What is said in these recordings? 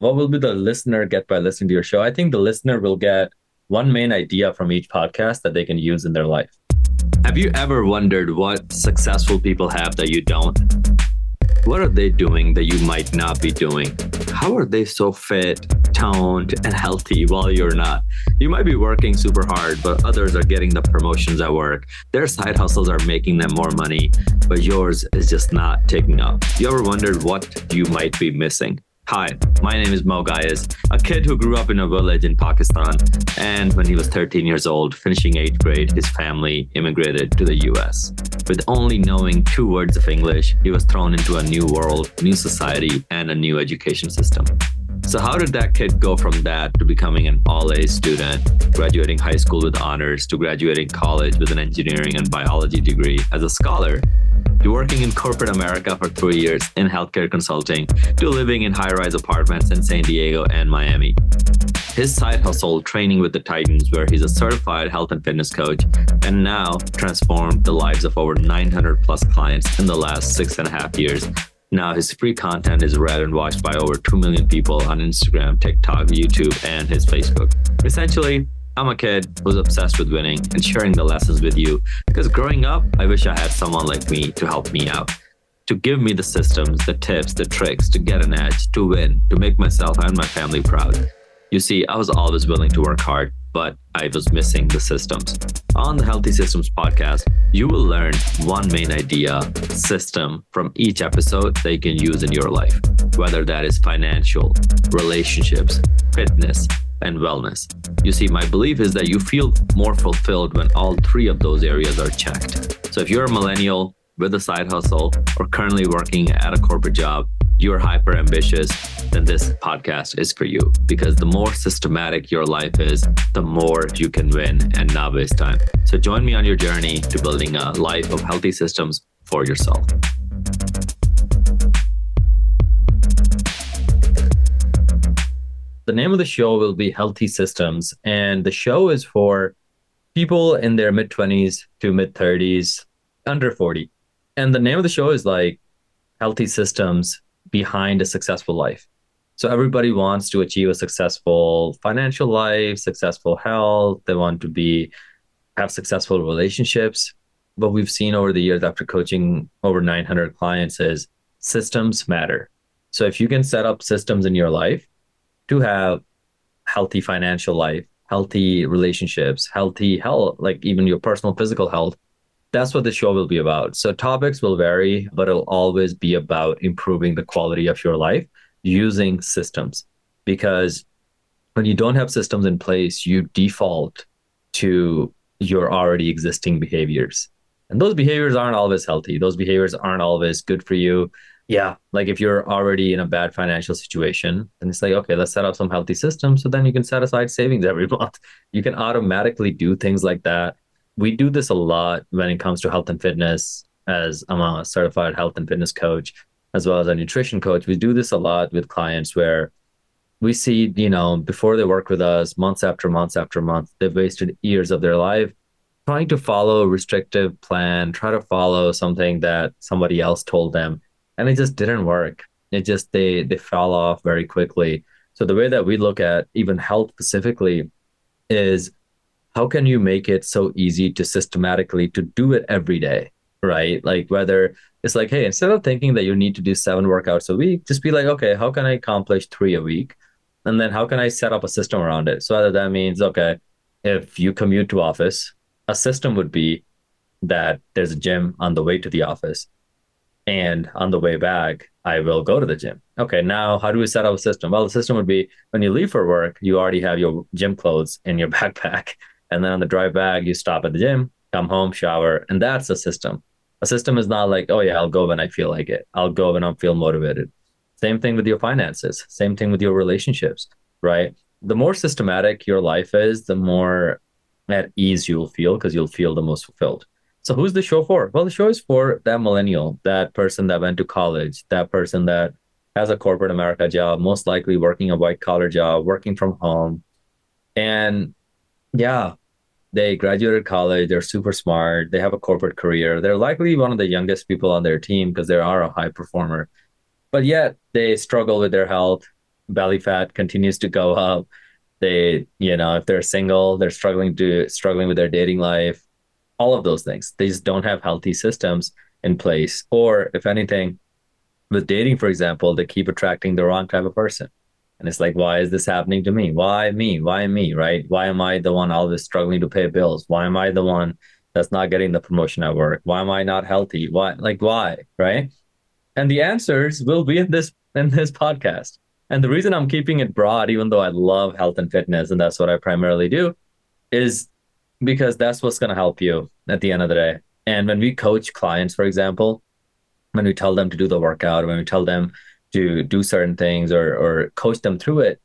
What will the listener get by listening to your show? I think the listener will get one main idea from each podcast that they can use in their life. Have you ever wondered what successful people have that you don't? What are they doing that you might not be doing? How are they so fit, toned, and healthy while you're not? You might be working super hard, but others are getting the promotions at work. Their side hustles are making them more money, but yours is just not taking off. You ever wondered what you might be missing? Hi, my name is Moe Ghias, a kid who grew up in a village in Pakistan, and when he was 13 years old, finishing 8th grade, his family immigrated to the US. With only knowing 2 words of English, he was thrown into a new world, new society, and a new education system. So how did that kid go from that to becoming an all-A student, graduating high school with honors, to graduating college with an engineering and biology degree as a scholar, to working in corporate America for 3 years in healthcare consulting, to living in high-rise apartments in San Diego and Miami? His side hustle, training with the Titans, where he's a certified health and fitness coach, and now transformed the lives of over 900 plus clients in the last 6.5 years. Now his free content is read and watched by over 2 million people on Instagram, TikTok, YouTube, and his Facebook. Essentially, I'm a kid who's obsessed with winning and sharing the lessons with you, because growing up, I wish I had someone like me to help me out, to give me the systems, the tips, the tricks, to get an edge, to win, to make myself and my family proud. You see, I was always willing to work hard, but I was missing the systems. On the Healthy Systems Podcast, you will learn one main idea, system from each episode that you can use in your life, whether that is financial, relationships, fitness, and wellness. You see, my belief is that you feel more fulfilled when all 3 of those areas are checked. So if you're a millennial with a side hustle or currently working at a corporate job, you're hyper ambitious, then this podcast is for you, because the more systematic your life is, the more you can win and not waste time. So join me on your journey to building a life of healthy systems for yourself. The name of the show will be Healthy Systems, and the show is for people in their mid-20s to mid-30s, under 40. And the name of the show is like Healthy Systems behind a successful life. So everybody wants to achieve a successful financial life, successful health. They want to have successful relationships. But we've seen over the years, after coaching over 900 clients, is systems matter. So if you can set up systems in your life to have healthy financial life, healthy relationships, healthy health, like even your personal physical health, that's what the show will be about. So topics will vary, but it'll always be about improving the quality of your life using systems. Because when you don't have systems in place, you default to your already existing behaviors. And those behaviors aren't always healthy. Those behaviors aren't always good for you. Yeah, like if you're already in a bad financial situation, and it's like, okay, let's set up some healthy systems. So then you can set aside savings every month. You can automatically do things like that. We do this a lot when it comes to health and fitness, as I'm a certified health and fitness coach, as well as a nutrition coach. We do this a lot with clients where we see, before they work with us, months after months after month, they've wasted years of their life trying to follow a restrictive plan, try to follow something that somebody else told them. And it just didn't work. It just, they fell off very quickly. So the way that we look at even health specifically is, how can you make it so easy to systematically to do it every day, right? Like whether it's like, hey, instead of thinking that you need to do 7 workouts a week, just be like, okay, how can I accomplish 3 a week? And then how can I set up a system around it? So whether that means, okay, if you commute to office, a system would be that there's a gym on the way to the office, and on the way back, I will go to the gym. Okay, now how do we set up a system? Well, the system would be when you leave for work, you already have your gym clothes in your backpack. And then on the drive back, you stop at the gym, come home, shower, and that's a system. A system is not like, oh yeah, I'll go when I feel like it. I'll go when I feel motivated. Same thing with your finances. Same thing with your relationships, right? The more systematic your life is, the more at ease you'll feel, because you'll feel the most fulfilled. So who's the show for? Well, the show is for that millennial, that person that went to college, that person that has a corporate America job, most likely working a white collar job, working from home. And yeah, they graduated college, they're super smart, they have a corporate career, they're likely one of the youngest people on their team because they are a high performer, but yet they struggle with their health, belly fat continues to go up. They, you know, if they're single, they're struggling with their dating life, all of those things. They just don't have healthy systems in place. Or if anything, with dating, for example, they keep attracting the wrong type of person. And it's like, why is this happening to me? Why me? Why me? Right? Why am I the one always struggling to pay bills? Why am I the one that's not getting the promotion at work? Why am I not healthy? Why? Like, why? Right? And the answers will be in this podcast. And the reason I'm keeping it broad, even though I love health and fitness, and that's what I primarily do, is because that's what's going to help you at the end of the day. And when we coach clients, for example, when we tell them to do the workout, when we tell them to do certain things or coach them through it,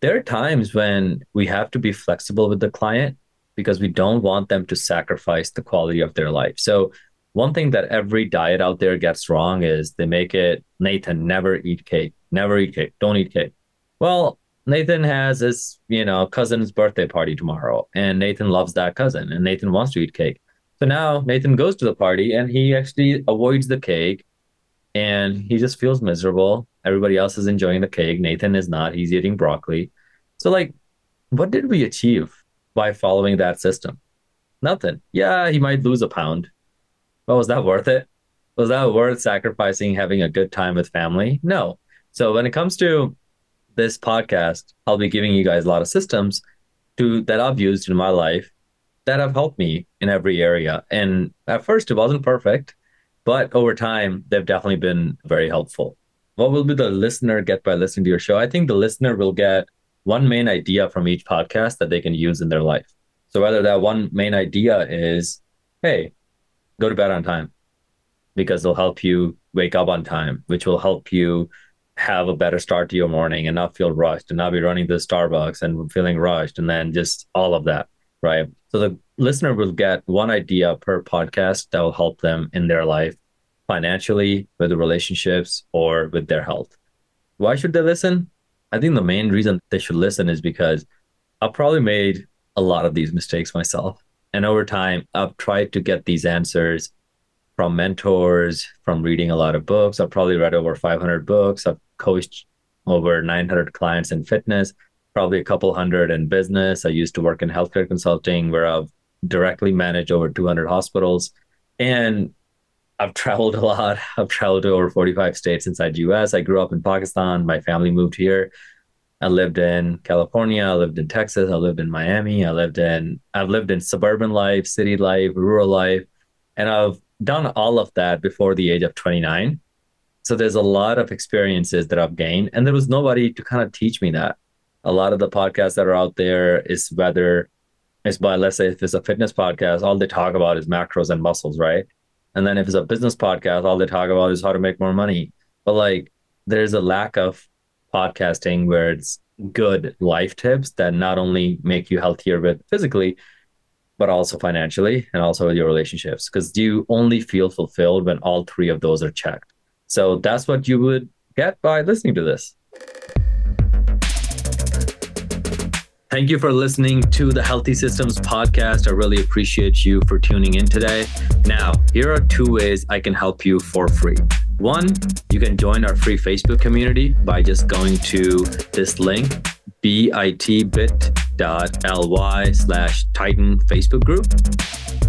there are times when we have to be flexible with the client because we don't want them to sacrifice the quality of their life. So one thing that every diet out there gets wrong is they make it, Nathan, never eat cake. Never eat cake. Don't eat cake. Well, Nathan has his, cousin's birthday party tomorrow, and Nathan loves that cousin, and Nathan wants to eat cake. So now Nathan goes to the party and he actually avoids the cake, and he just feels miserable. Everybody else is enjoying the cake. Nathan is not. He's eating broccoli. So, what did we achieve by following that system? Nothing. Yeah, he might lose a pound. But was that worth it? Was that worth sacrificing having a good time with family? No. So when it comes to this podcast, I'll be giving you guys a lot of systems that I've used in my life that have helped me in every area. And at first, it wasn't perfect, but over time, they've definitely been very helpful. What will the listener get by listening to your show? I think the listener will get one main idea from each podcast that they can use in their life. So whether that one main idea is, hey, go to bed on time, because it'll help you wake up on time, which will help you have a better start to your morning and not feel rushed and not be running to Starbucks and feeling rushed and then just all of that, right? So the listener will get one idea per podcast that will help them in their life financially, with the relationships, or with their health. Why should they listen? I think the main reason they should listen is because I probably made a lot of these mistakes myself. And over time, I've tried to get these answers from mentors, from reading a lot of books. I've probably read over 500 books. I've coached over 900 clients in fitness, probably a couple hundred in business. I used to work in healthcare consulting, where I've directly managed over 200 hospitals. And I've traveled a lot. I've traveled to over 45 states inside the US. I grew up in Pakistan. My family moved here. I lived in California. I lived in Texas. I lived in Miami. I've lived in suburban life, city life, rural life. And I've done all of that before the age of 29. So there's a lot of experiences that I've gained, and there was nobody to kind of teach me that. A lot of the podcasts that are out there is whether it's by, let's say if it's a fitness podcast, all they talk about is macros and muscles, right? And then if it's a business podcast, all they talk about is how to make more money. But there's a lack of podcasting where it's good life tips that not only make you healthier with physically, but also financially, and also with your relationships, because you only feel fulfilled when all three of those are checked. So that's what you would get by listening to this. Thank you for listening to the Healthy Systems podcast. I really appreciate you for tuning in today. Now, here are two ways I can help you for free. One, you can join our free Facebook community by just going to this link, bit.ly/Titan Facebook group.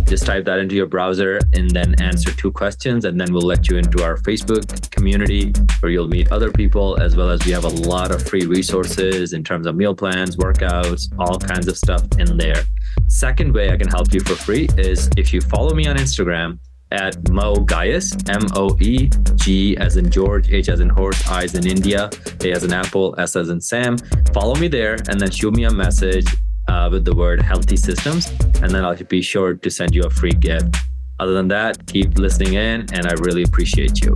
Just type that into your browser and then answer 2 questions, and then we'll let you into our Facebook community where you'll meet other people, as well as we have a lot of free resources in terms of meal plans, workouts, all kinds of stuff in there. Second way I can help you for free is if you follow me on Instagram at Moe Ghias, M-O-E, G as in George, H as in horse, I as in India, A as in apple, S as in Sam. Follow me there and then shoot me a message with the word Healthy Systems, and then I'll be sure to send you a free gift. Other than that, keep listening in, and I really appreciate you.